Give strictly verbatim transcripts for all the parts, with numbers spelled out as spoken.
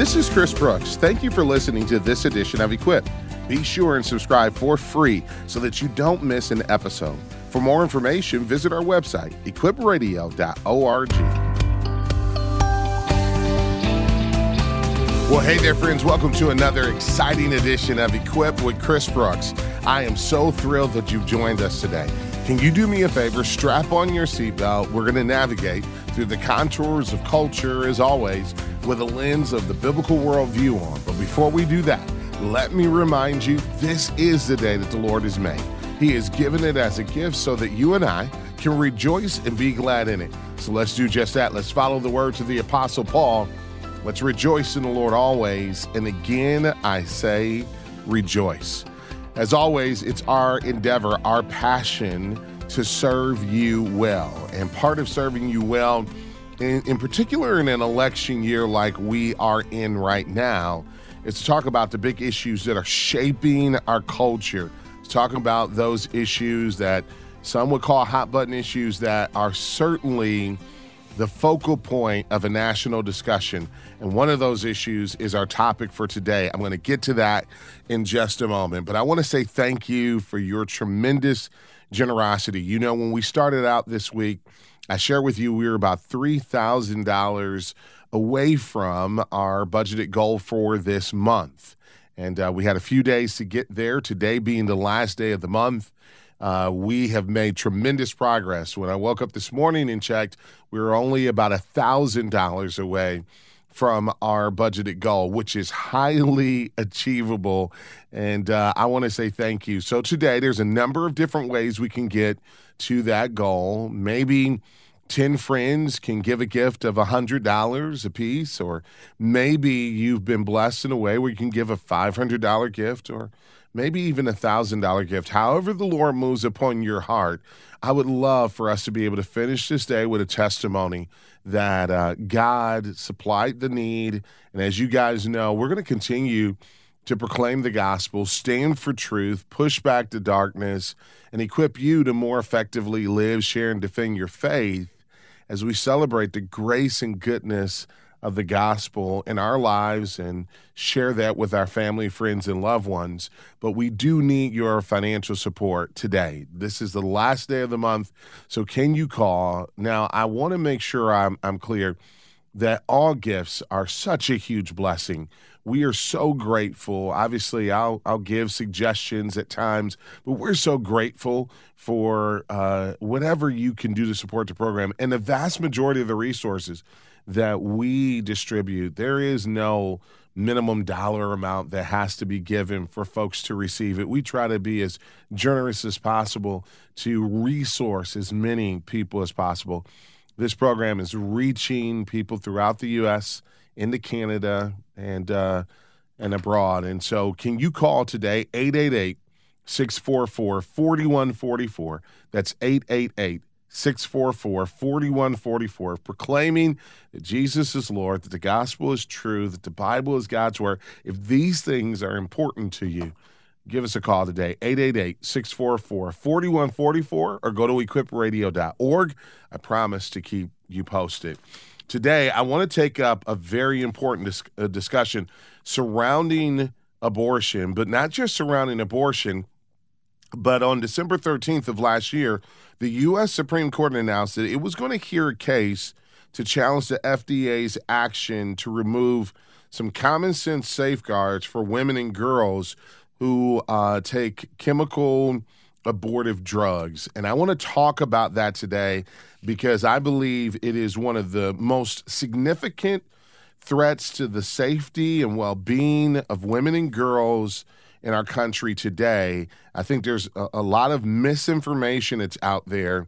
This is Chris Brooks. Thank you for listening to this edition of Equip. Be sure and subscribe for free so that you don't miss an episode. For more information, visit our website, equip radio dot org. Well, hey there, friends. Welcome to another exciting edition of Equip with Chris Brooks. I am so thrilled that you've joined us today. Can you do me a favor? Strap on your seatbelt. We're going to navigate through the contours of culture, as always, with a lens of the biblical worldview on. But before we do that, let me remind you, this is the day that the Lord has made. He has given it as a gift so that you and I can rejoice and be glad in it. So let's do just that. Let's follow the words of the Apostle Paul. Let's rejoice in the Lord always. And again, I say rejoice. As always, it's our endeavor, our passion to serve you well. And part of serving you well, in, in particular in an election year like we are in right now, is to talk about the big issues that are shaping our culture. It's talking about those issues that some would call hot button issues that are certainly the focal point of a national discussion. And one of those issues is our topic for today. I'm going to get to that in just a moment, but I want to say thank you for your tremendous generosity. You know, when we started out this week, I shared with you we were about three thousand dollars away from our budgeted goal for this month. And uh, we had a few days to get there, today being the last day of the month. Uh, we have made tremendous progress. When I woke up this morning and checked, we were only about one thousand dollars away from our budgeted goal, which is highly achievable. And uh, I want to say thank you. So today, there's a number of different ways we can get to that goal. Maybe ten friends can give a gift of one hundred dollars a piece, or maybe you've been blessed in a way where you can give a five hundred dollars gift, or maybe even a one thousand dollars gift. However the Lord moves upon your heart, I would love for us to be able to finish this day with a testimony that uh, God supplied the need. And as you guys know, we're going to continue to proclaim the gospel, stand for truth, push back the darkness, and equip you to more effectively live, share, and defend your faith as we celebrate the grace and goodness of the gospel in our lives and share that with our family, friends, and loved ones. But we do need your financial support today. This is the last day of the month, so can you call? Now, I want to make sure I'm, I'm clear that all gifts are such a huge blessing. We are so grateful. Obviously, I'll I'll give suggestions at times, but we're so grateful for uh, whatever you can do to support the program. And the vast majority of the resources that we distribute, there is no minimum dollar amount that has to be given for folks to receive it. We try to be as generous as possible to resource as many people as possible. This program is reaching people throughout the U S, into Canada, and uh, and abroad. And so can you call today, eight eight eight, six four four, four one four four. That's eight eight eight, six four four, four one four four, proclaiming that Jesus is Lord, that the gospel is true, that the Bible is God's word. If these things are important to you, give us a call today, eight eight eight, six four four, four one four four, or go to equip radio dot org. I promise to keep you posted. Today, I want to take up a very important dis- uh, discussion surrounding abortion, but not just surrounding abortion, but on December thirteenth of last year, the U S Supreme Court announced that it was going to hear a case to challenge the F D A's action to remove some common sense safeguards for women and girls who uh, take chemical abortive drugs. And I want to talk about that today because I believe it is one of the most significant threats to the safety and well-being of women and girls in our country today. I think there's a, a lot of misinformation that's out there,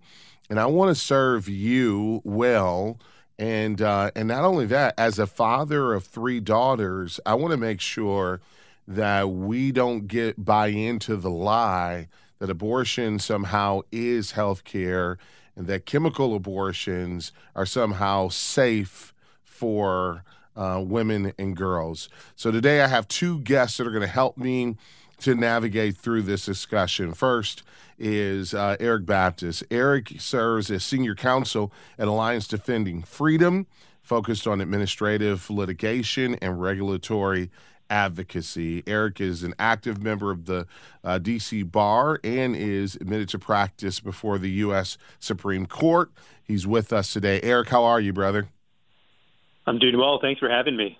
and I want to serve you well. And, uh, and not only that, as a father of three daughters, I want to make sure that we don't get buy into the lie that abortion somehow is healthcare, and that chemical abortions are somehow safe for uh, women and girls. So today I have two guests that are going to help me to navigate through this discussion. First is uh, Eric Baptist. Eric serves as senior counsel at Alliance Defending Freedom. focused on administrative litigation and regulatory advocacy. Eric is an active member of the uh, D C Bar and is admitted to practice before the U S Supreme Court. He's with us today. Eric, how are you, brother? I'm doing well. Thanks for having me.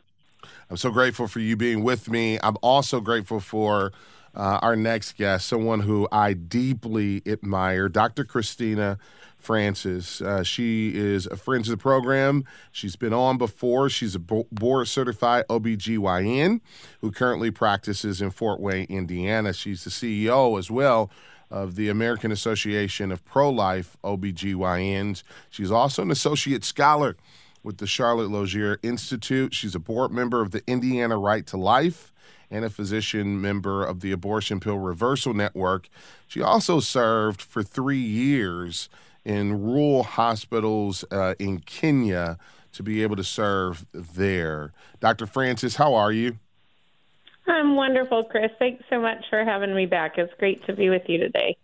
I'm so grateful for you being with me. I'm also grateful for uh, our next guest, someone who I deeply admire, Doctor Christina Francis. Uh, she is a friend of the program. She's been on before. She's a board-certified O B G Y N who currently practices in Fort Wayne, Indiana. She's the C E O as well of the American Association of Pro-Life O B G Y Ns. She's also an associate scholar with the Charlotte Lozier Institute. She's a board member of the Indiana Right to Life and a physician member of the Abortion Pill Reversal Network. She also served for three years in rural hospitals uh, in Kenya to be able to serve there. Doctor Francis, how are you? I'm wonderful, Chris. Thanks so much for having me back. It's great to be with you today.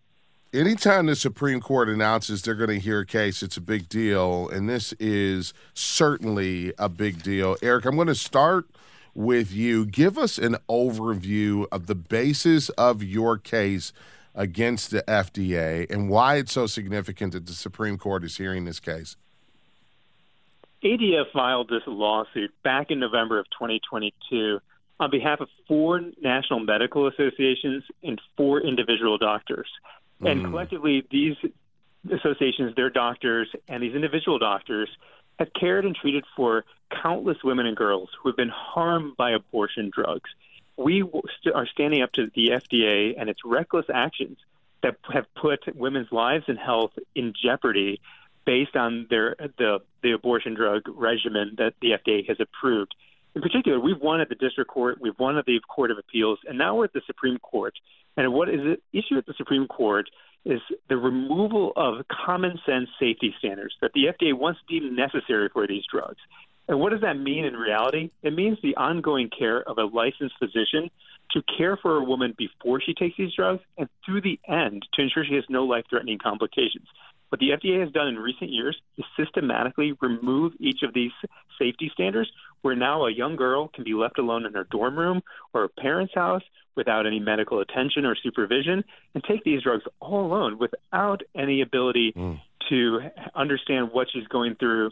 Anytime the Supreme Court announces they're going to hear a case, it's a big deal, and this is certainly a big deal. Eric, I'm going to start with you. Give us an overview of the basis of your case against the F D A and why it's so significant that the Supreme Court is hearing this case. A D F filed this lawsuit back in November of twenty twenty-two on behalf of four national medical associations and four individual doctors. And collectively, these associations, their doctors, and these individual doctors have cared and treated for countless women and girls who have been harmed by abortion drugs. We are standing up to the F D A and its reckless actions that have put women's lives and health in jeopardy based on their the, the abortion drug regimen that the F D A has approved. In particular, we've won at the district court, we've won at the Court of Appeals, and now we're at the Supreme Court. And what is at issue at the Supreme Court is the removal of common sense safety standards that the F D A once deemed necessary for these drugs. And what does that mean in reality? It means the ongoing care of a licensed physician to care for a woman before she takes these drugs and through the end to ensure she has no life-threatening complications. What the F D A has done in recent years is systematically remove each of these safety standards, where now a young girl can be left alone in her dorm room or her parents' house without any medical attention or supervision and take these drugs all alone without any ability mm. to understand what she's going through,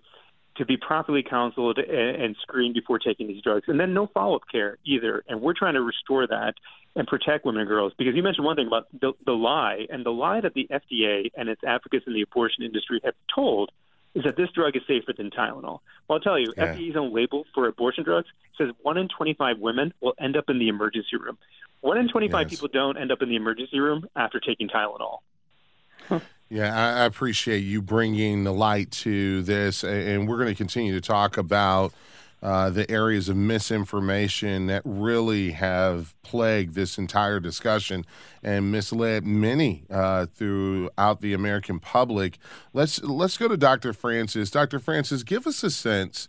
to be properly counseled and screened before taking these drugs. And then no follow-up care either. And we're trying to restore that and protect women and girls. Because you mentioned one thing about the, the lie, and the lie that the F D A and its advocates in the abortion industry have told is that this drug is safer than Tylenol. Well, I'll tell you, yeah. F D A's own label for abortion drugs says one in twenty-five women will end up in the emergency room. one in twenty-five yes. people don't end up in the emergency room after taking Tylenol. Huh. Yeah, I appreciate you bringing the light to this, and we're going to continue to talk about uh, the areas of misinformation that really have plagued this entire discussion and misled many uh, throughout the American public. Let's let's go to Doctor Francis. Doctor Francis, give us a sense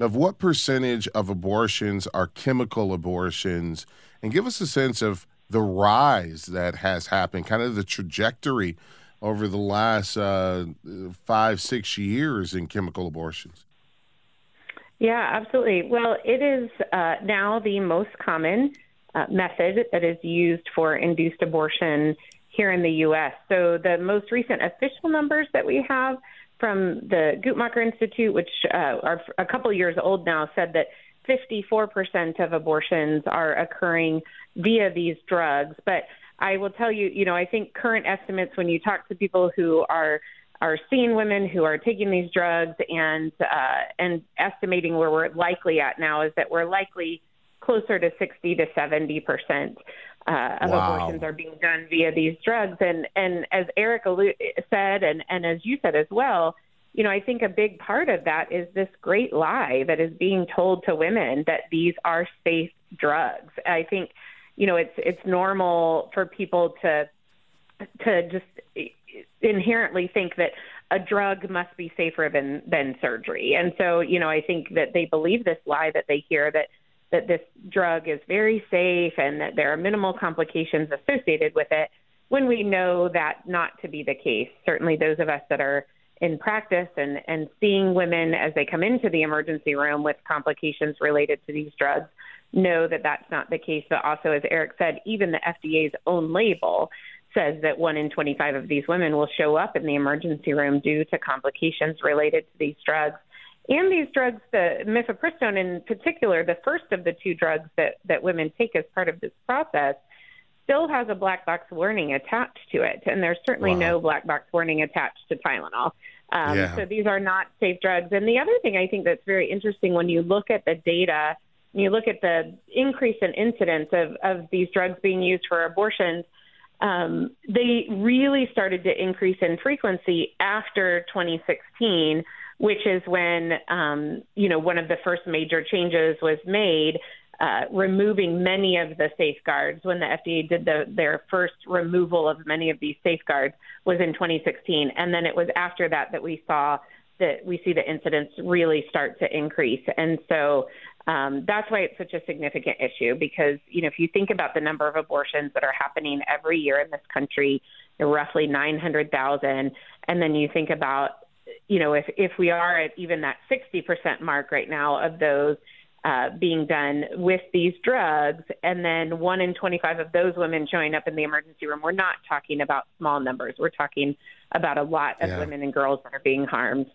of what percentage of abortions are chemical abortions, and give us a sense of the rise that has happened, kind of the trajectory over the last uh, five, six years in chemical abortions. Yeah, absolutely. Well, it is uh, now the most common uh, method that is used for induced abortion here in the U S. So the most recent official numbers that we have from the Guttmacher Institute, which uh, are a couple years old now, said that fifty-four percent of abortions are occurring via these drugs. But I will tell you, you know, I think current estimates when you talk to people who are are seeing women who are taking these drugs and uh, and estimating where we're likely at now is that we're likely closer to sixty to seventy percent uh, of wow. abortions are being done via these drugs. And and as Eric allu- said, and, and as you said as well, you know, I think a big part of that is this great lie that is being told to women that these are safe drugs. I think, you know, it's it's normal for people to to just inherently think that a drug must be safer than, than surgery. And so, you know, I think that they believe this lie that they hear that, that this drug is very safe and that there are minimal complications associated with it, when we know that not to be the case. Certainly those of us that are in practice and, and seeing women as they come into the emergency room with complications related to these drugs know that that's not the case. But also, as Eric said, even the F D A's own label says that one in twenty-five of these women will show up in the emergency room due to complications related to these drugs. And these drugs, the mifepristone in particular, the first of the two drugs that, that women take as part of this process, still has a black box warning attached to it. And there's certainly wow. no black box warning attached to Tylenol. Um, yeah. So these are not safe drugs. And the other thing I think that's very interesting when you look at the data, you look at the increase in incidence of, of these drugs being used for abortions, um, they really started to increase in frequency after twenty sixteen, which is when, um, you know, one of the first major changes was made, uh, removing many of the safeguards. When the F D A did the, their first removal of many of these safeguards was in twenty sixteen. And then it was after that that we saw that we see the incidence really start to increase. And so um, that's why it's such a significant issue, because, you know, if you think about the number of abortions that are happening every year in this country, roughly nine hundred thousand, and then you think about, you know, if, if we are at even that sixty percent mark right now of those uh, being done with these drugs, and then one in twenty-five of those women showing up in the emergency room, we're not talking about small numbers. We're talking about a lot of yeah. women and girls that are being harmed.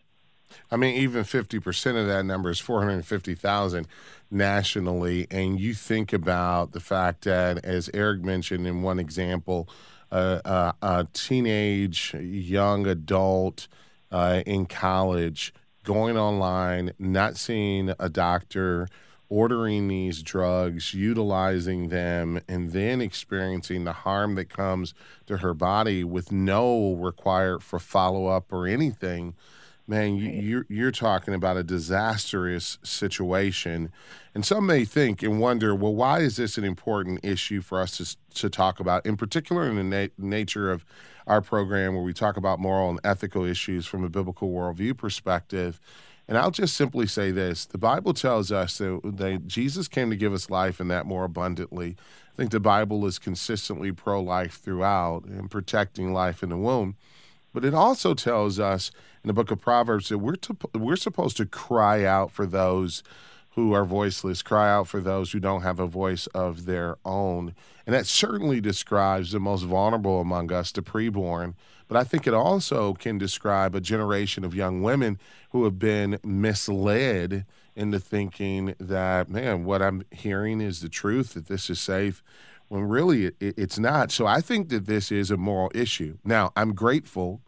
I mean, even fifty percent of that number is four hundred fifty thousand nationally. And you think about the fact that, as Eric mentioned in one example, uh, uh, a teenage, young adult uh, in college going online, not seeing a doctor, ordering these drugs, utilizing them, and then experiencing the harm that comes to her body with no required for follow-up or anything. Man, you, you're, you're talking about a disastrous situation. And some may think and wonder, well, why is this an important issue for us to, to talk about, in particular in the na- nature of our program where we talk about moral and ethical issues from a biblical worldview perspective? And I'll just simply say this. The Bible tells us that, that Jesus came to give us life and that more abundantly. I think the Bible is consistently pro-life throughout and protecting life in the womb. But it also tells us in the book of Proverbs that we're to, we're supposed to cry out for those who are voiceless, cry out for those who don't have a voice of their own. And that certainly describes the most vulnerable among us, the preborn. But I think it also can describe a generation of young women who have been misled into thinking that, man, what I'm hearing is the truth, that this is safe, when really it, it's not. So I think that this is a moral issue. Now, I'm grateful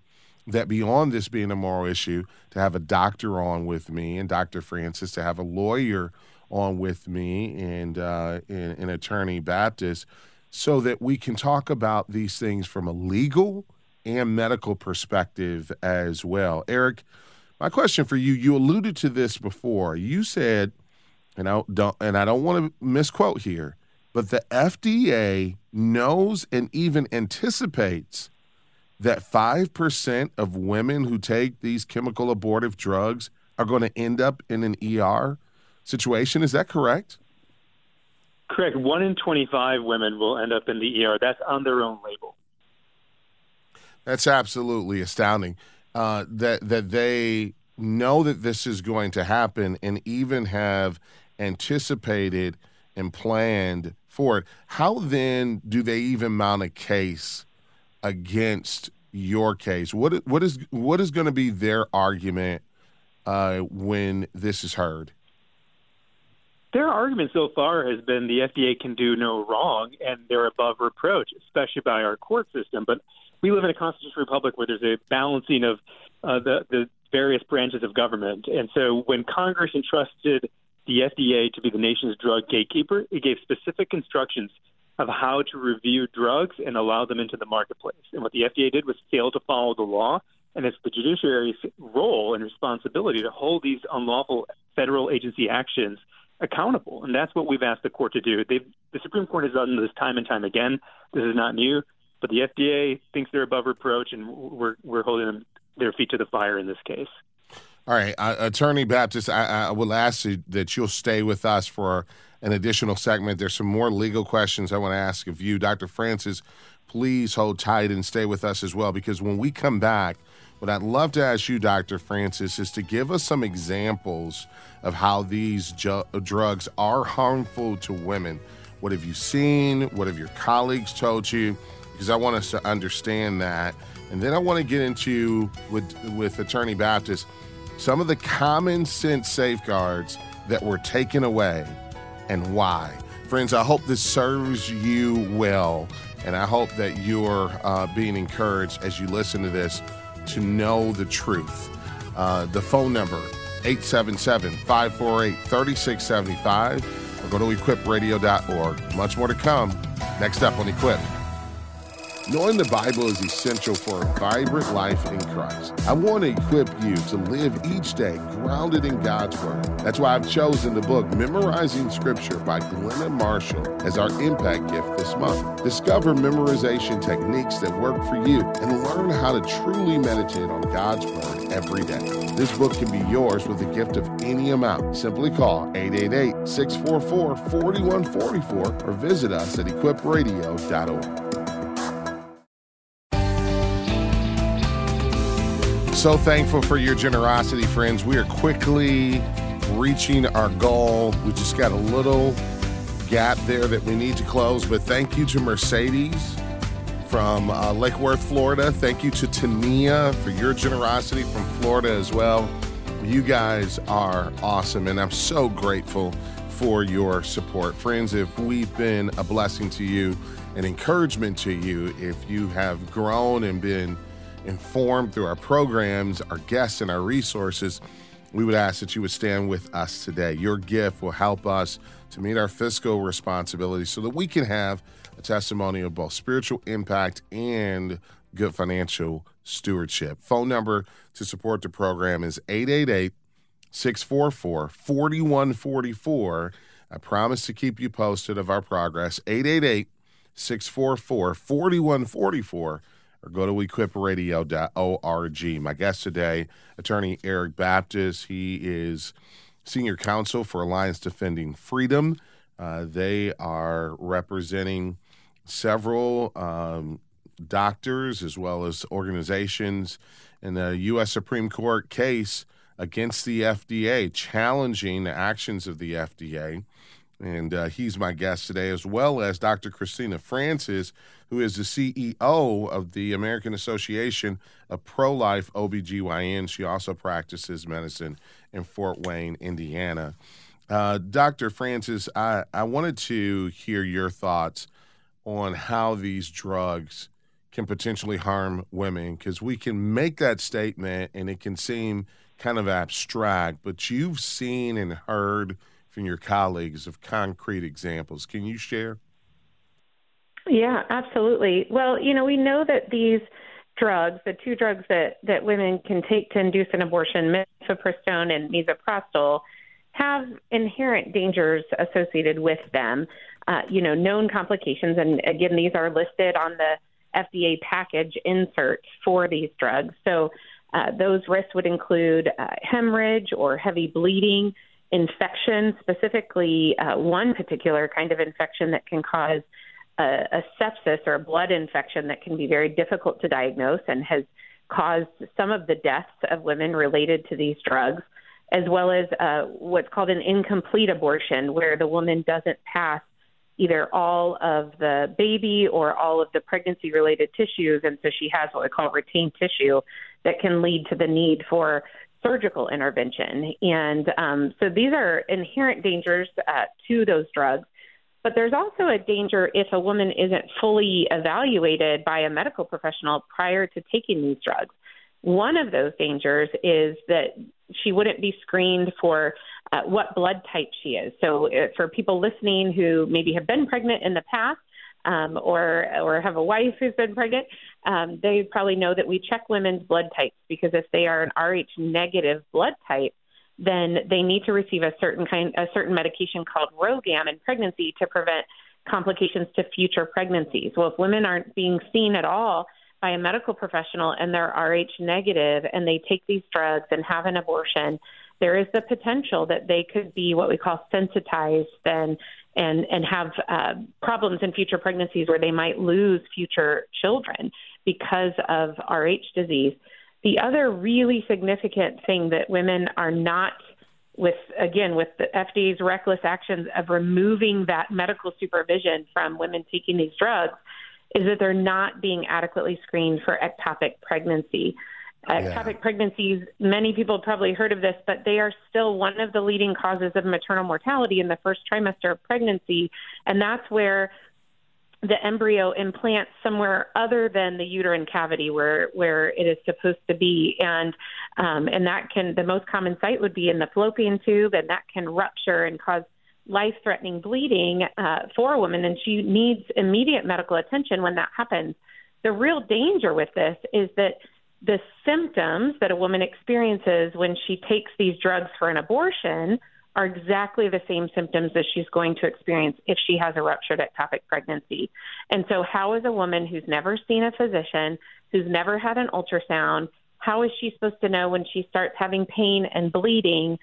that beyond this being a moral issue, to have a doctor on with me and Doctor Francis, to have a lawyer on with me and uh, an attorney, Baptist, so that we can talk about these things from a legal and medical perspective as well. Eric, my question for you, you alluded to this before. You said, and I don't, and I don't want to misquote here, but the F D A knows and even anticipates that five percent of women who take these chemical abortive drugs are going to end up in an E R situation. Is that correct? Correct. one in twenty-five women will end up in the E R. That's on their own label. That's absolutely astounding, uh, that, that they know that this is going to happen and even have anticipated and planned for it. How then do they even mount a case against your case? What what is what is going to be their argument uh, when this is heard? Their argument so far has been the F D A can do no wrong and they're above reproach, especially by our court system. But we live in a constitutional republic where there's a balancing of uh, the, the various branches of government. And so when Congress entrusted the F D A to be the nation's drug gatekeeper, it gave specific instructions of how to review drugs and allow them into the marketplace. And what the F D A did was fail to follow the law, and it's the judiciary's role and responsibility to hold these unlawful federal agency actions accountable. And that's what we've asked the court to do. They've, the Supreme Court has done this time and time again. This is not new, but the F D A thinks they're above reproach, and we're, we're holding them, their feet to the fire in this case. All right, uh, Attorney Baptist, I, I will ask you that you'll stay with us for an additional segment. There's some more legal questions I want to ask of you. Doctor Francis, please hold tight and stay with us as well, because when we come back, What I'd love to ask you, Doctor Francis, is to give us some examples of how these ju- drugs are harmful to women. What have you seen? What have your colleagues told you? Because I want us to understand that. And then I want to get into, with, with Attorney Baptist, some of the common sense safeguards that were taken away and why. Friends, I hope this serves you well, and I hope that you're uh, being encouraged as you listen to this to know the truth. Uh, the phone number, eight seven seven, five four eight, three six seven five, or go to equip radio dot org. Much more to come next up on Equip. Knowing the Bible is essential for a vibrant life in Christ. I want to equip you to live each day grounded in God's Word. That's why I've chosen the book Memorizing Scripture by Glenna Marshall as our impact gift this month. Discover memorization techniques that work for you and learn how to truly meditate on God's Word every day. This book can be yours with a gift of any amount. Simply call eight eight eight, six four four, four one four four or visit us at equip radio dot org. So thankful for your generosity, friends. We are quickly reaching our goal. We just got a little gap there that we need to close, but thank you to Mercedes from uh, Lake Worth, Florida. Thank you to Tania for your generosity from Florida as well. You guys are awesome, and I'm so grateful for your support. Friends, if we've been a blessing to you, an encouragement to you, if you have grown and been informed through our programs, our guests, and our resources, we would ask that you would stand with us today. Your gift will help us to meet our fiscal responsibility so that we can have a testimony of both spiritual impact and good financial stewardship. Phone number to support the program is eight eight eight, six four four, four one four four. I promise to keep you posted of our progress. eight eight eight, six four four, four one four four. Or go to equip radio dot org. My guest today, Attorney Eric Baptist. He is senior counsel for Alliance Defending Freedom. Uh, they are representing several um, doctors as well as organizations in a U S Supreme Court case against the F D A, challenging the actions of the F D A. And uh, he's my guest today, as well as Doctor Christina Francis, who is the C E O of the American Association of Pro-Life O B G Y Ns. She also practices medicine in Fort Wayne, Indiana. Uh, Doctor Francis, I, I wanted to hear your thoughts on how these drugs can potentially harm women, because we can make that statement and it can seem kind of abstract, but you've seen and heard from your colleagues of concrete examples. Can you share? Yeah, absolutely. Well, you know, we know that these drugs, the two drugs that, that women can take to induce an abortion, mifepristone and misoprostol, have inherent dangers associated with them, uh, you know, known complications. And again, these are listed on the F D A package inserts for these drugs. So uh, those risks would include uh, hemorrhage or heavy bleeding, infection, specifically uh, one particular kind of infection that can cause a, a sepsis or a blood infection that can be very difficult to diagnose and has caused some of the deaths of women related to these drugs, as well as uh, what's called an incomplete abortion, where the woman doesn't pass either all of the baby or all of the pregnancy-related tissues, and so she has what we call retained tissue that can lead to the need for surgical intervention. And um, so these are inherent dangers uh, to those drugs. But there's also a danger if a woman isn't fully evaluated by a medical professional prior to taking these drugs. One of those dangers is that she wouldn't be screened for uh, what blood type she is. So uh, for people listening who maybe have been pregnant in the past, Um, or or have a wife who's been pregnant, um, they probably know that we check women's blood types, because if they are an Rh negative blood type, then they need to receive a certain kind a certain medication called RhoGAM in pregnancy to prevent complications to future pregnancies. Well, if women aren't being seen at all by a medical professional and they're Rh negative and they take these drugs and have an abortion, there is the potential that they could be what we call sensitized then and, and have uh, problems in future pregnancies where they might lose future children because of Rh disease. The other really significant thing that women are not, with again, with the F D A's reckless actions of removing that medical supervision from women taking these drugs, is that they're not being adequately screened for ectopic pregnancy. Yeah. Ectopic pregnancies, many people have probably heard of this, but they are still one of the leading causes of maternal mortality in the first trimester of pregnancy, and that's where the embryo implants somewhere other than the uterine cavity where where it is supposed to be, and um, and that can, the most common site would be in the fallopian tube, and that can rupture and cause life-threatening bleeding uh, for a woman, and she needs immediate medical attention when that happens. The real danger with this is that the symptoms that a woman experiences when she takes these drugs for an abortion are exactly the same symptoms that she's going to experience if she has a ruptured ectopic pregnancy. And so how is a woman who's never seen a physician, who's never had an ultrasound, how is she supposed to know when she starts having pain and bleeding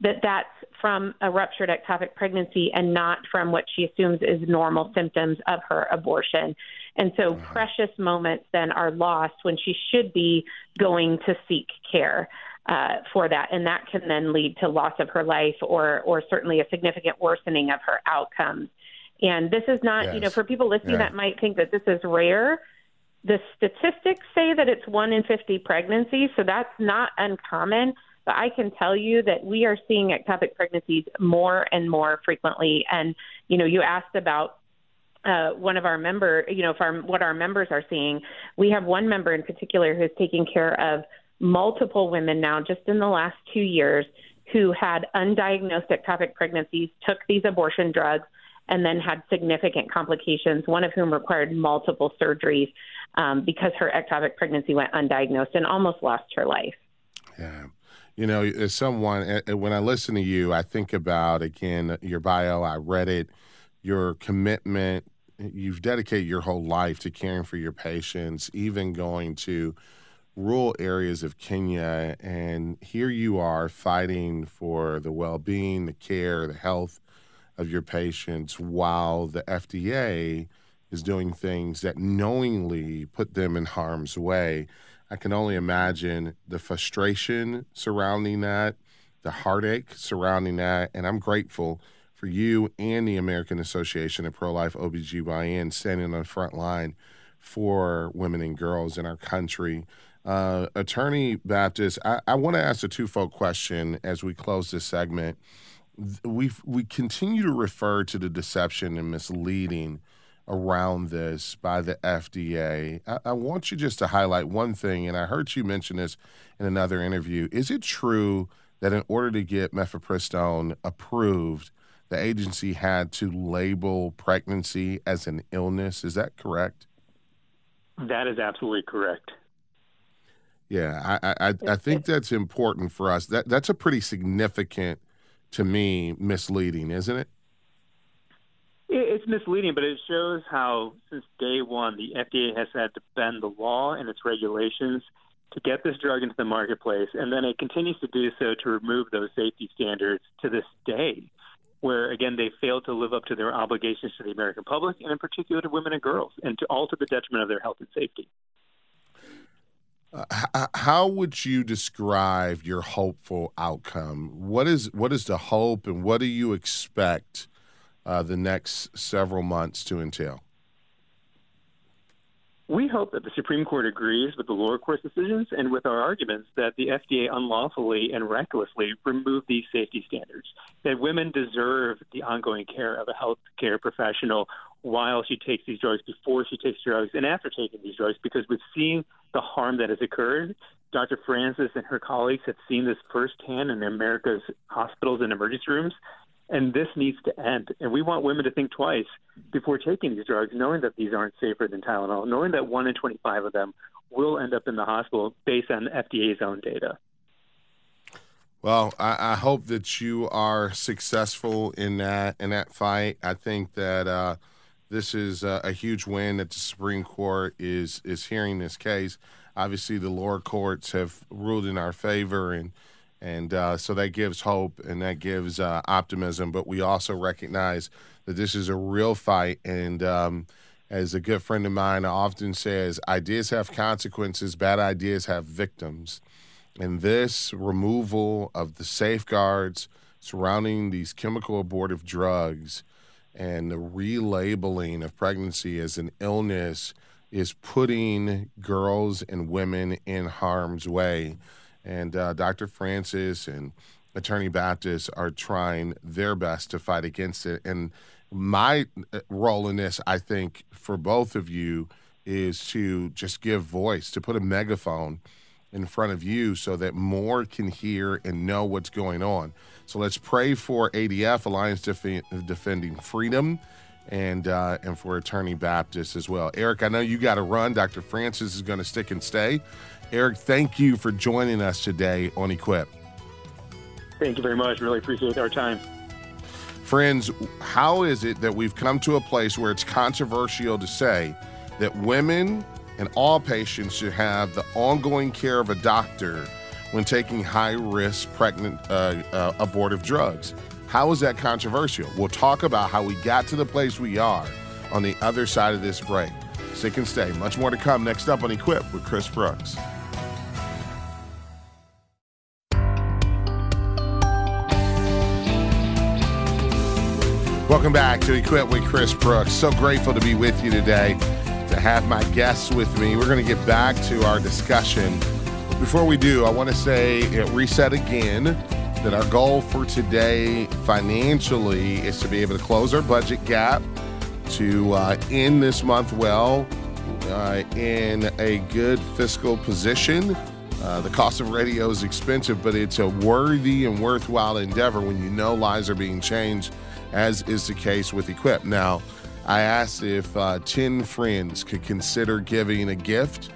that that's from a ruptured ectopic pregnancy and not from what she assumes is normal symptoms of her abortion? And so uh-huh. precious moments then are lost when she should be going to seek care uh, for that. And that can then lead to loss of her life or or certainly a significant worsening of her outcomes. And this is not, yes. you know, for people listening yeah. that might think that this is rare, the statistics say that it's one in fifty pregnancies, so that's not uncommon. But I can tell you that we are seeing ectopic pregnancies more and more frequently. And, you know, you asked about uh, one of our member, you know, if our, what our members are seeing. We have one member in particular who's taking care of multiple women now just in the last two years who had undiagnosed ectopic pregnancies, took these abortion drugs, and then had significant complications, one of whom required multiple surgeries um, because her ectopic pregnancy went undiagnosed and almost lost her life. Yeah. You know, as someone, when I listen to you, I think about, again, your bio, I read it, your commitment. You've dedicated your whole life to caring for your patients, even going to rural areas of Kenya. And here you are fighting for the well-being, the care, the health of your patients, while the F D A is doing things that knowingly put them in harm's way. I can only imagine the frustration surrounding that, the heartache surrounding that, and I'm grateful for you and the American Association of Pro-Life O B G Y Ns standing on the front line for women and girls in our country. Uh, Attorney Baptist, I, I want to ask a twofold question as we close this segment. We we continue to refer to the deception and misleading around this by the F D A. I, I want you just to highlight one thing, and I heard you mention this in another interview. Is it true that in order to get mifepristone approved, the agency had to label pregnancy as an illness? Is that correct? That is absolutely correct. Yeah, I, I, I think that's important for us. That that's a pretty significant, to me, misleading, isn't it? It's misleading, but it shows how since day one, the F D A has had to bend the law and its regulations to get this drug into the marketplace, and then it continues to do so to remove those safety standards to this day, where, again, they failed to live up to their obligations to the American public, and in particular to women and girls, and to all to the detriment of their health and safety. Uh, how would you describe your hopeful outcome? What is, what is the hope, and what do you expect Uh, the next several months to entail? We hope that the Supreme Court agrees with the lower court's decisions and with our arguments that the F D A unlawfully and recklessly removed these safety standards, that women deserve the ongoing care of a health care professional while she takes these drugs, before she takes drugs, and after taking these drugs, because we've seen the harm that has occurred. Doctor Francis and her colleagues have seen this firsthand in America's hospitals and emergency rooms. And this needs to end. And we want women to think twice before taking these drugs, knowing that these aren't safer than Tylenol, knowing that one in twenty-five of them will end up in the hospital based on the F D A's own data. Well, I, I hope that you are successful in that, in that fight. I think that uh, this is a, a huge win that the Supreme Court is, is hearing this case. Obviously, the lower courts have ruled in our favor, and And uh, so that gives hope and that gives uh, optimism. But we also recognize that this is a real fight. And um, As a good friend of mine often says, ideas have consequences, bad ideas have victims. And this removal of the safeguards surrounding these chemical abortive drugs and the relabeling of pregnancy as an illness is putting girls and women in harm's way. And uh, Doctor Francis and Attorney Baptist are trying their best to fight against it. And my role in this, I think, for both of you is to just give voice, to put a megaphone in front of you so that more can hear and know what's going on. So let's pray for A D F, Alliance Def- Defending Freedom, and uh, and for Attorney Baptist as well. Eric, I know you got to run. Doctor Francis is going to stick and stay. Eric, thank you for joining us today on Equip. Thank you very much. Really appreciate our time. Friends, how is it that we've come to a place where it's controversial to say that women and all patients should have the ongoing care of a doctor when taking high-risk pregnant uh, uh, abortive drugs? How is that controversial? We'll talk about how we got to the place we are on the other side of this break. Stick and stay. Much more to come next up on Equip with Chris Brooks. Welcome back to Equip with Chris Brooks. So grateful to be with you today, to have my guests with me. We're going to get back to our discussion. Before we do, I want to say, reset again, that our goal for today financially is to be able to close our budget gap, to uh, end this month well, uh, in a good fiscal position. Uh, the cost of radio is expensive, but it's a worthy and worthwhile endeavor when you know lives are being changed, as is the case with Equip. Now, I asked if uh, ten friends could consider giving a gift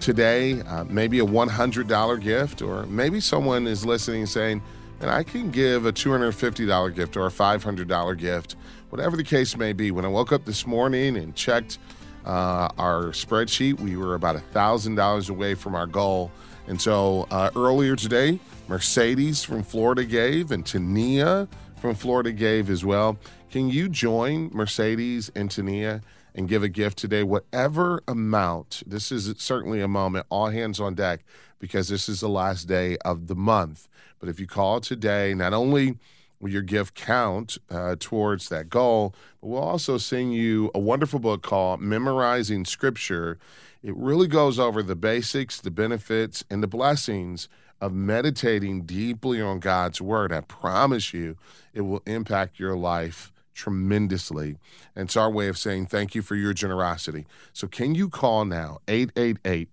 today, uh, maybe a one hundred dollars gift, or maybe someone is listening saying, and I can give a two hundred fifty dollars gift or a five hundred dollars gift, whatever the case may be. When I woke up this morning and checked uh, our spreadsheet, we were about one thousand dollars away from our goal. And so uh, earlier today, Mercedes from Florida gave, and Tania from Florida gave as well. Can you join Mercedes and Tania and give a gift today? Whatever amount, this is certainly a moment, all hands on deck, because this is the last day of the month. But if you call today, not only will your gift count uh, towards that goal, but we'll also send you a wonderful book called Memorizing Scripture. It really goes over the basics, the benefits, and the blessings of meditating deeply on God's word. I promise you, it will impact your life tremendously. And it's our way of saying thank you for your generosity. So can you call now, eight eight eight,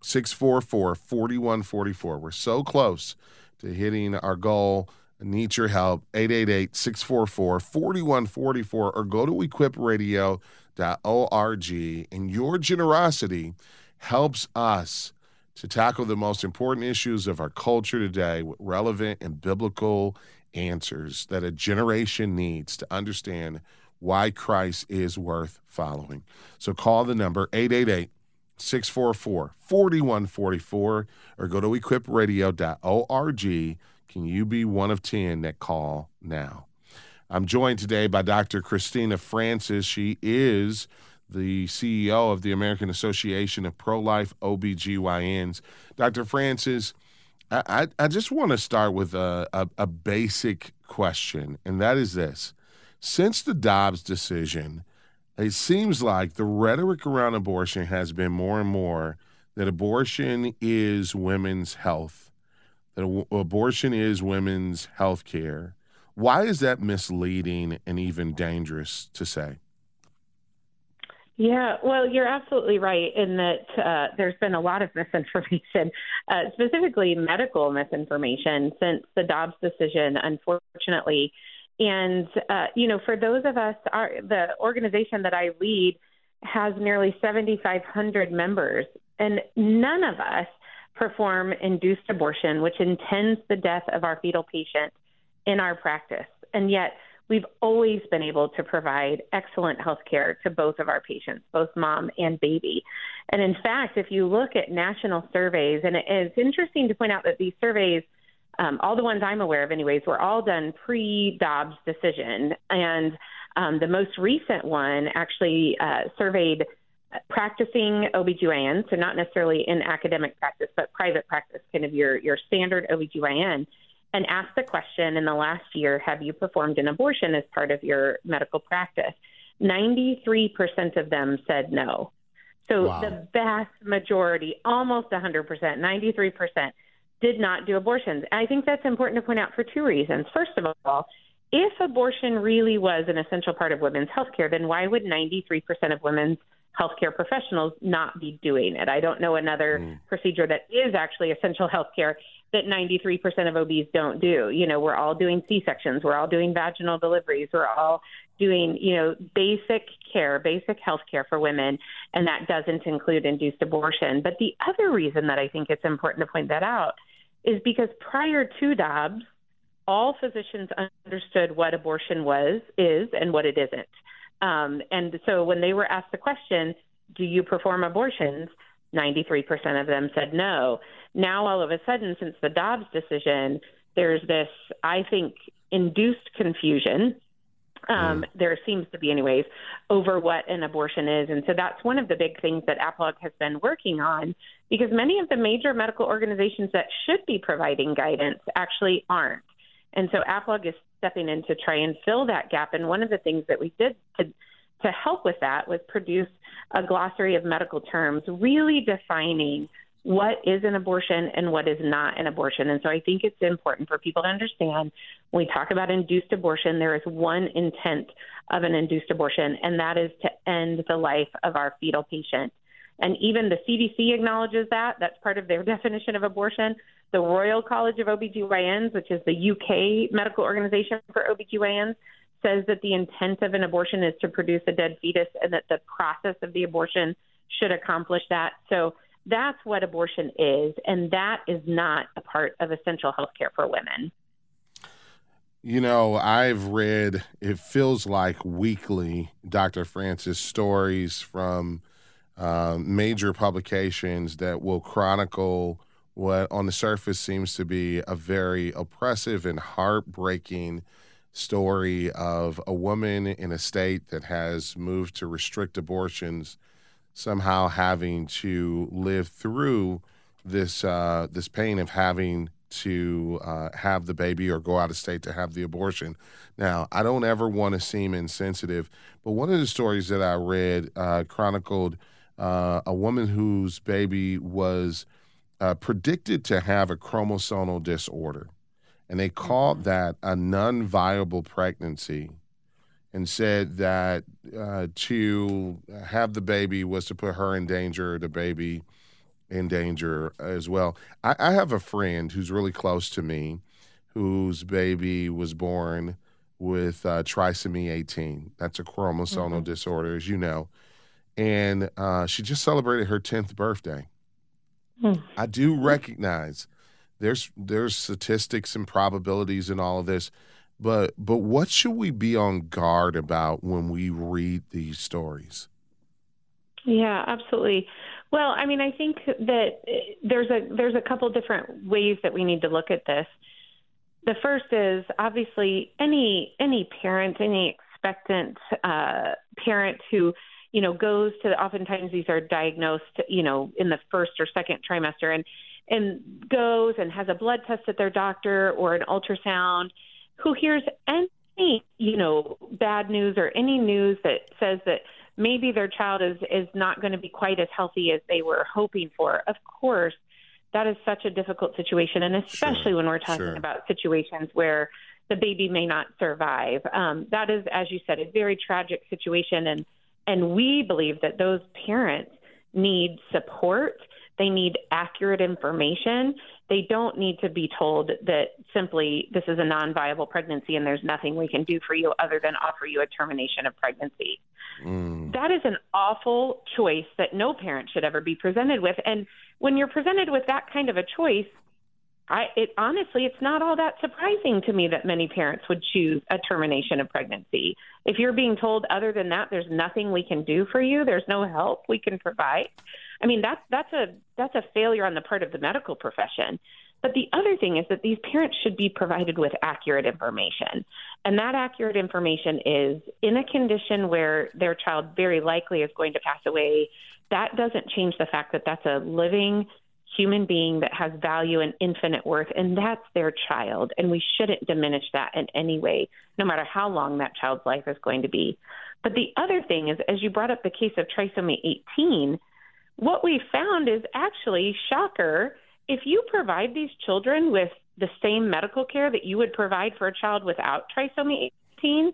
six four four, four one four four. We're so close to hitting our goal. I need your help, eight eight eight, six four four, four one four four, or go to equip radio dot org. And your generosity helps us to tackle the most important issues of our culture today with relevant and biblical answers that a generation needs to understand why Christ is worth following. So call the number eight eight eight, six four four, four one four four or go to equip radio dot org. Can you be one of ten that call now? I'm joined today by Doctor Christina Francis. She is the C E O of the American Association of Pro-Life O B G Y Ns. Doctor Francis, I, I, I just want to start with a, a, a basic question, and that is this. Since the Dobbs decision, it seems like the rhetoric around abortion has been more and more that abortion is women's health, that w- abortion is women's health care. Why is that misleading and even dangerous to say? Yeah, well, you're absolutely right in that uh, there's been a lot of misinformation, uh, specifically medical misinformation, since the Dobbs decision, unfortunately. And, uh, you know, for those of us, our, the organization that I lead has nearly seven thousand five hundred members, and none of us perform induced abortion, which intends the death of our fetal patient, in our practice. And yet, we've always been able to provide excellent health care to both of our patients, both mom and baby. And in fact, if you look at national surveys, and it's interesting to point out that these surveys, um, all the ones I'm aware of anyways, were all done pre-Dobbs decision. And Um, the most recent one actually uh, surveyed practicing O B G Y Ns, so not necessarily in academic practice, but private practice, kind of your, your standard O B G Y N, and asked the question, in the last year, have you performed an abortion as part of your medical practice? ninety-three percent of them said no. So wow. The vast majority, almost one hundred percent, ninety-three percent, did not do abortions. And I think that's important to point out for two reasons. First of all, if abortion really was an essential part of women's health care, then why would ninety-three percent of women's healthcare professionals not be doing it? I don't know another mm. procedure that is actually essential healthcare that ninety-three percent of O Bs don't do. You know, we're all doing C-sections, we're all doing vaginal deliveries, we're all doing, you know, basic care, basic healthcare for women, and that doesn't include induced abortion. But the other reason that I think it's important to point that out is because prior to Dobbs, all physicians understood what abortion was, is, and what it isn't. Um, and so when they were asked the question, do you perform abortions, ninety-three percent of them said no. Now, all of a sudden, since the Dobbs decision, there's this, I think, induced confusion. Um, mm. There seems to be anyways, over what an abortion is. And so that's one of the big things that APLOG has been working on, because many of the major medical organizations that should be providing guidance actually aren't. And so APLOG is stepping in to try and fill that gap. And one of the things that we did to, to help with that was produce a glossary of medical terms, really defining what is an abortion and what is not an abortion. And so I think it's important for people to understand, when we talk about induced abortion, there is one intent of an induced abortion, and that is to end the life of our fetal patient. And even the C D C acknowledges that. That's part of their definition of abortion. The Royal College of O B G Y Ns, which is the U K medical organization for O B G Y Ns, says that the intent of an abortion is to produce a dead fetus, and that the process of the abortion should accomplish that. So that's what abortion is, and that is not a part of essential health care for women. You know, I've read, it feels like weekly, Doctor Francis, stories from uh, major publications that will chronicle what on the surface seems to be a very oppressive and heartbreaking story of a woman in a state that has moved to restrict abortions, somehow having to live through this uh, this pain of having to uh, have the baby or go out of state to have the abortion. Now, I don't ever want to seem insensitive, but one of the stories that I read uh, chronicled uh, a woman whose baby was Uh, predicted to have a chromosomal disorder, and they called that a non-viable pregnancy, and said that uh, to have the baby was to put her in danger, the baby in danger as well. I, I have a friend who's really close to me whose baby was born with uh, trisomy eighteen. That's a chromosomal mm-hmm. disorder, as you know, and uh, she just celebrated her tenth birthday. I do recognize there's there's statistics and probabilities in all of this, but but what should we be on guard about when we read these stories? Yeah, absolutely. Well, I mean, I think that there's a there's a couple different ways that we need to look at this. The first is obviously any any parent, any expectant uh, parent who, you know, goes to, oftentimes these are diagnosed, you know, in the first or second trimester, and, and goes and has a blood test at their doctor or an ultrasound, who hears any, you know, bad news or any news that says that maybe their child is, is not going to be quite as healthy as they were hoping for. Of course, that is such a difficult situation, and especially sure, when we're talking sure. about situations where the baby may not survive. Um, that is, as you said, a very tragic situation, and And we believe that those parents need support. They need accurate information. They don't need to be told that simply this is a non-viable pregnancy and there's nothing we can do for you other than offer you a termination of pregnancy. Mm. That is an awful choice that no parent should ever be presented with. And when you're presented with that kind of a choice, I, it, honestly, it's not all that surprising to me that many parents would choose a termination of pregnancy. If you're being told other than that, there's nothing we can do for you, there's no help we can provide, I mean, that's, that's a, that's a failure on the part of the medical profession. But the other thing is that these parents should be provided with accurate information. And that accurate information is, in a condition where their child very likely is going to pass away, that doesn't change the fact that that's a living human being that has value and infinite worth, and that's their child. And we shouldn't diminish that in any way, no matter how long that child's life is going to be. But the other thing is, as you brought up the case of trisomy eighteen, what we found is actually, shocker, if you provide these children with the same medical care that you would provide for a child without trisomy eighteen,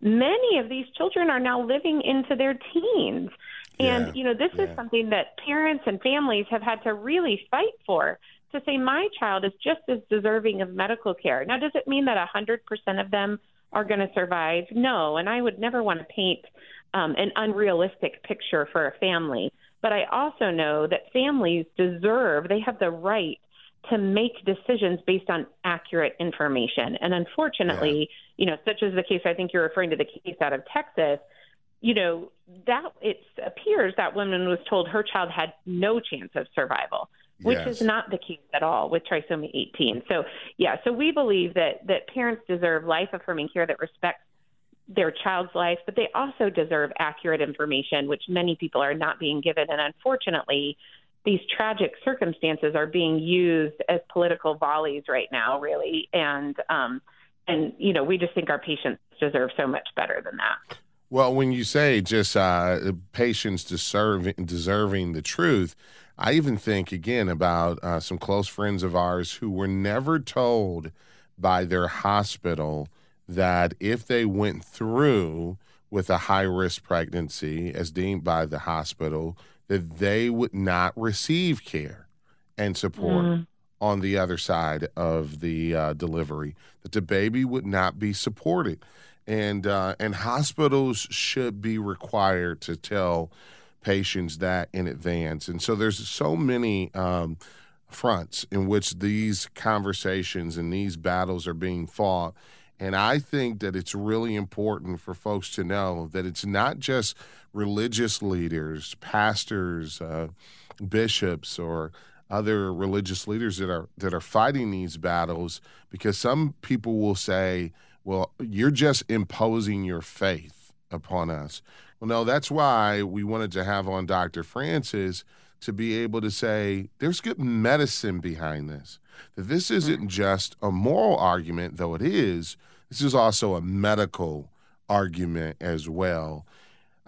many of these children are now living into their teens. And, yeah, you know, this yeah. is something that parents and families have had to really fight for, to say my child is just as deserving of medical care. Now, does it mean that one hundred percent of them are going to survive? No, and I would never want to paint um, an unrealistic picture for a family. But I also know that families deserve, they have the right to make decisions based on accurate information. And unfortunately, yeah. you know, such as the case, I think you're referring to the case out of Texas, you know, that it appears that woman was told her child had no chance of survival, which yes. is not the case at all with trisomy eighteen. So, yeah, so we believe that, that parents deserve life-affirming care that respects their child's life, but they also deserve accurate information, which many people are not being given. And unfortunately, these tragic circumstances are being used as political volleys right now, really. And, um, and you know, we just think our patients deserve so much better than that. Well, when you say just uh, patients deserve, deserving the truth, I even think, again, about uh, some close friends of ours who were never told by their hospital that if they went through with a high-risk pregnancy as deemed by the hospital, that they would not receive care and support mm. on the other side of the uh, delivery, that the baby would not be supported. And uh, and hospitals should be required to tell patients that in advance. And so there's so many um, fronts in which these conversations and these battles are being fought. And I think that it's really important for folks to know that it's not just religious leaders, pastors, uh, bishops, or other religious leaders that are that are fighting these battles, because some people will say, well, you're just imposing your faith upon us. Well, no, that's why we wanted to have on Doctor Francis, to be able to say there's good medicine behind this, that this isn't just a moral argument, though it is. This is also a medical argument as well.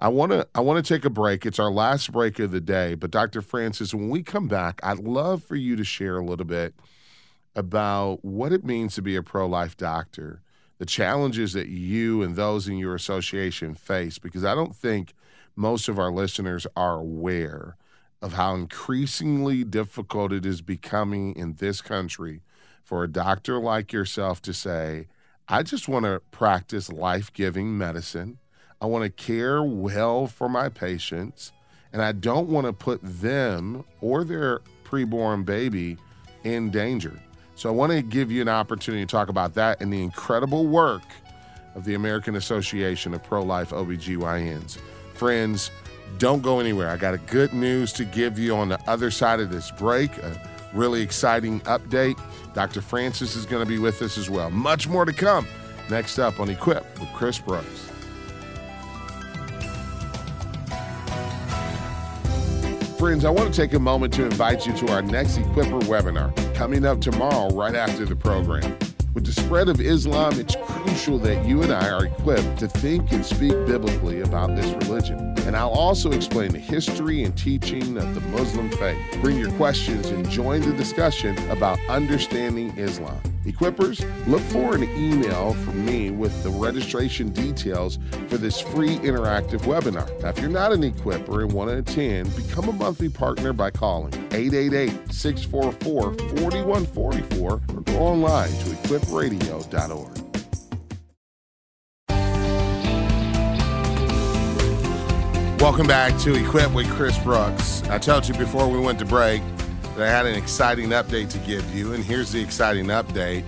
I want to I want to take a break. It's our last break of the day. But Doctor Francis, when we come back, I'd love for you to share a little bit about what it means to be a pro-life doctor, the challenges that you and those in your association face, because I don't think most of our listeners are aware of how increasingly difficult it is becoming in this country for a doctor like yourself to say, I just want to practice life-giving medicine. I want to care well for my patients, and I don't want to put them or their preborn baby in danger. So I want to give you an opportunity to talk about that and the incredible work of the American Association of Pro-Life O B G Y Ns. Friends, don't go anywhere. I got a good news to give you on the other side of this break, a really exciting update. Doctor Francis is going to be with us as well. Much more to come next up on Equip with Chris Brooks. Friends, I want to take a moment to invite you to our next Equipper webinar, coming up tomorrow right after the program. With the spread of Islam, it's crucial that you and I are equipped to think and speak biblically about this religion. And I'll also explain the history and teaching of the Muslim faith. Bring your questions and join the discussion about understanding Islam. Equippers, look for an email from me with the registration details for this free interactive webinar. Now, if you're not an Equipper and want to attend, become a monthly partner by calling eight eight eight, six four four, four one four four or go online to equip radio dot org. Welcome back to Equip with Chris Brooks. I told you before we went to break that I had an exciting update to give you, and here's the exciting update.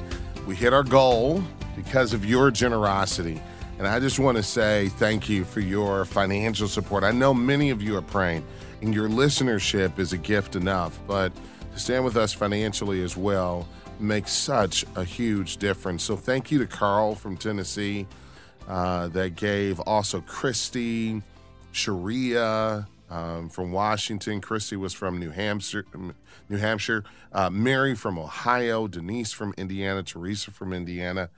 We hit our goal because of your generosity, and I just want to say thank you for your financial support. I know many of you are praying, and your listenership is a gift enough, but to stand with us financially as well makes such a huge difference. So thank you to Carl from Tennessee uh, that gave. Also Christy, Sharia um, from Washington. Christy was from New Hampshire. New Hampshire. Uh, Mary from Ohio. Denise from Indiana. Teresa from Indiana.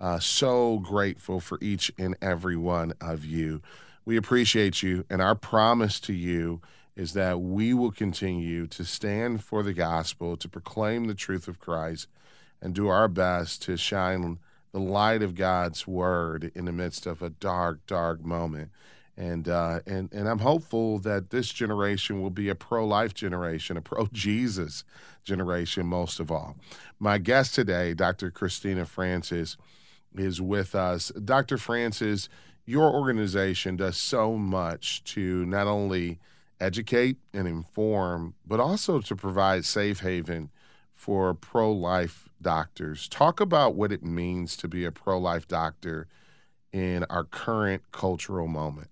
Uh, so grateful for each and every one of you. We appreciate you, and our promise to you is that we will continue to stand for the gospel, to proclaim the truth of Christ, and do our best to shine the light of God's word in the midst of a dark, dark moment. And uh, and and I'm hopeful that this generation will be a pro-life generation, a pro-Jesus generation most of all. My guest today, Doctor Christina Francis, is with us. Doctor Francis, your organization does so much to not only educate and inform, but also to provide safe haven for pro-life doctors. Talk about what it means to be a pro-life doctor in our current cultural moment.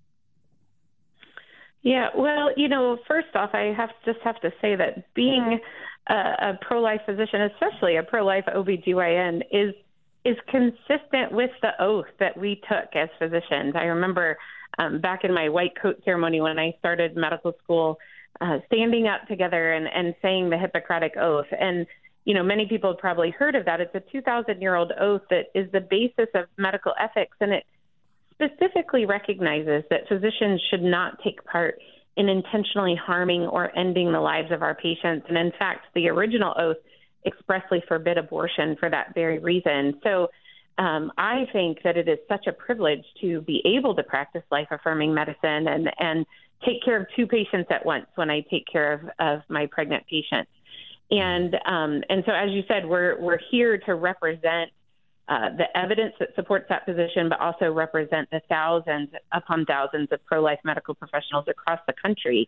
Yeah, well, you know, first off, I have just have to say that being a, a pro-life physician, especially a pro-life O B G Y N, is is consistent with the oath that we took as physicians. I remember Um, back in my white coat ceremony when I started medical school, uh, standing up together and, and saying the Hippocratic Oath. And, you know, many people have probably heard of that. It's a two thousand year old oath that is the basis of medical ethics, and it specifically recognizes that physicians should not take part in intentionally harming or ending the lives of our patients. And in fact, the original oath expressly forbid abortion for that very reason. So Um, I think that it is such a privilege to be able to practice life-affirming medicine and, and take care of two patients at once when I take care of, of my pregnant patients. And um, and so, as you said, we're we're here to represent uh, the evidence that supports that position, but also represent the thousands upon thousands of pro-life medical professionals across the country.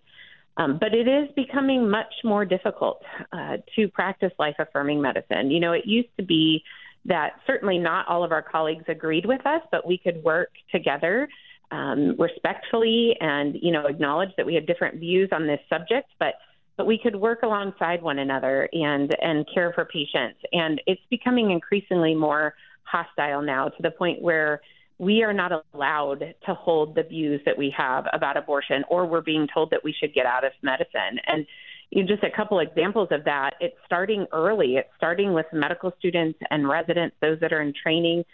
Um, but it is becoming much more difficult uh, to practice life-affirming medicine. You know, it used to be that certainly not all of our colleagues agreed with us, but we could work together um, respectfully and, you know, acknowledge that we had different views on this subject, but but we could work alongside one another and, and care for patients. And it's becoming increasingly more hostile now, to the point where we are not allowed to hold the views that we have about abortion, or we're being told that we should get out of medicine. And you know, just a couple examples of that. It's starting early. It's starting with medical students and residents, those that are in training.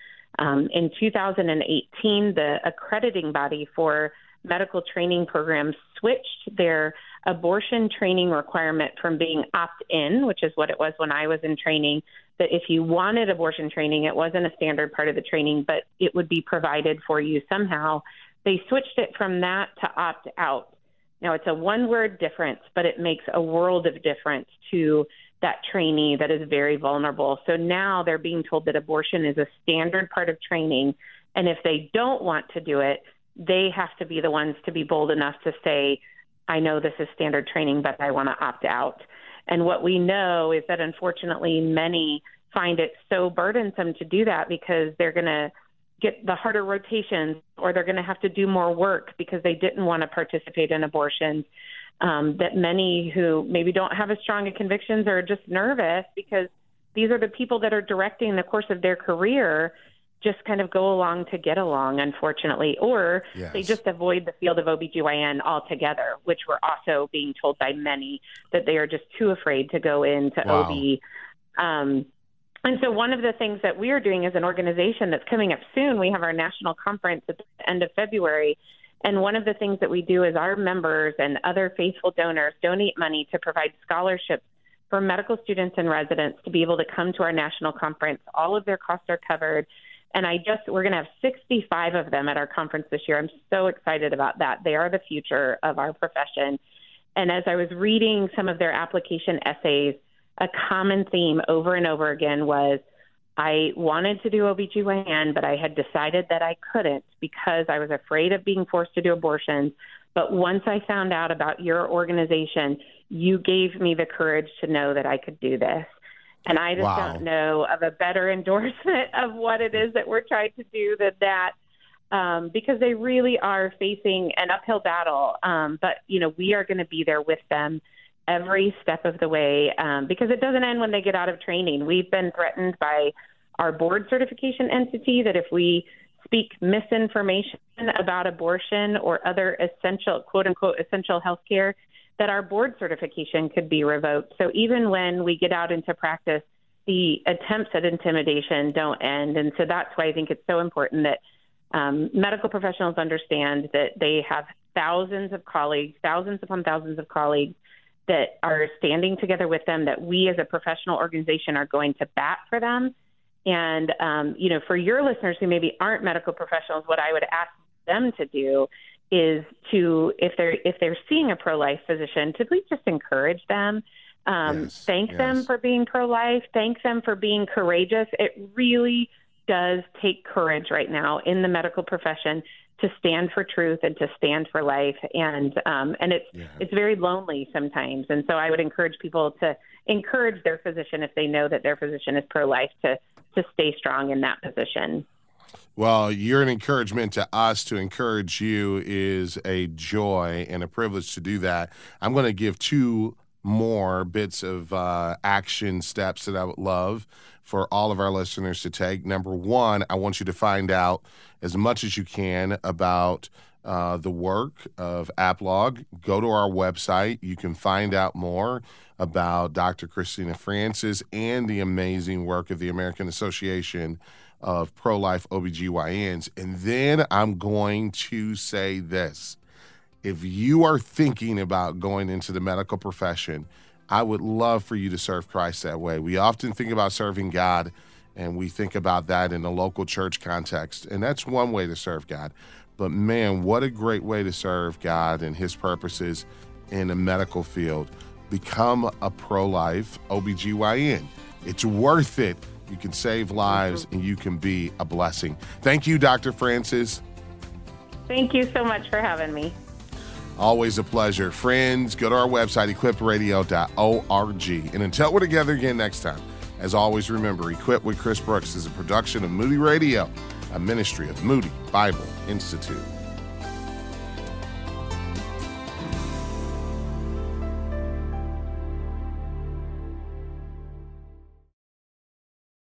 Um, in two thousand eighteen, the accrediting body for medical training programs switched their abortion training requirement from being opt-in, which is what it was when I was in training, that if you wanted abortion training, it wasn't a standard part of the training, but it would be provided for you somehow. They switched it from that to opt-out. Now, it's a one-word difference, but it makes a world of difference to that trainee that is very vulnerable. So now they're being told that abortion is a standard part of training, and if they don't want to do it, they have to be the ones to be bold enough to say, I know this is standard training, but I want to opt out. And what we know is that, unfortunately, many find it so burdensome to do that because they're going to get the harder rotations, or they're going to have to do more work because they didn't want to participate in abortions, um, that many who maybe don't have as strong of convictions or are just nervous because these are the people that are directing the course of their career just kind of go along to get along, unfortunately, or yes. They just avoid the field of O B G Y N altogether, which we're also being told by many that they are just too afraid to go into wow. O B. Um, And so one of the things that we are doing as an organization that's coming up soon, we have our national conference at the end of February, and one of the things that we do is our members and other faithful donors donate money to provide scholarships for medical students and residents to be able to come to our national conference. All of their costs are covered, and I just we're going to have sixty-five of them at our conference this year. I'm so excited about that. They are the future of our profession. And as I was reading some of their application essays, a common theme over and over again was, I wanted to do O B G Y N, but I had decided that I couldn't because I was afraid of being forced to do abortions. But once I found out about your organization, you gave me the courage to know that I could do this. And I just wow. don't know of a better endorsement of what it is that we're trying to do than that, um, because they really are facing an uphill battle. Um, but, you know, we are going to be there with them every step of the way, um, because it doesn't end when they get out of training. We've been threatened by our board certification entity that if we speak misinformation about abortion or other essential, quote unquote, essential healthcare, that our board certification could be revoked. So even when we get out into practice, the attempts at intimidation don't end. And so that's why I think it's so important that um, medical professionals understand that they have thousands of colleagues, thousands upon thousands of colleagues that are standing together with them, that we as a professional organization are going to bat for them. And, um, you know, for your listeners who maybe aren't medical professionals, what I would ask them to do is to, if they're if they're seeing a pro-life physician, to please just encourage them. Um, yes, thank yes. them for being pro-life. Thank them for being courageous. It really does take courage right now in the medical profession to stand for truth and to stand for life. And um, and it's yeah. it's very lonely sometimes. And so I would encourage people to encourage their physician, if they know that their physician is pro-life, to to stay strong in that position. Well, you're an encouragement to us. To encourage you is a joy and a privilege to do that. I'm going to give two more bits of uh, action steps that I would love for all of our listeners to take. Number one, I want you to find out as much as you can about uh, the work of AppLog. Go to our website. You can find out more about Doctor Christina Francis and the amazing work of the American Association of Pro-Life O B G Y Ns. And then I'm going to say this. If you are thinking about going into the medical profession, I would love for you to serve Christ that way. We often think about serving God, and we think about that in the local church context, and that's one way to serve God. But man, what a great way to serve God and his purposes in the medical field. Become a pro-life O B G Y N. It's worth it. You can save lives, and you can be a blessing. Thank you, Doctor Francis. Thank you so much for having me. Always a pleasure. Friends, go to our website, equip radio dot org. And until we're together again next time, as always, remember, Equip with Chris Brooks is a production of Moody Radio, a ministry of Moody Bible Institute.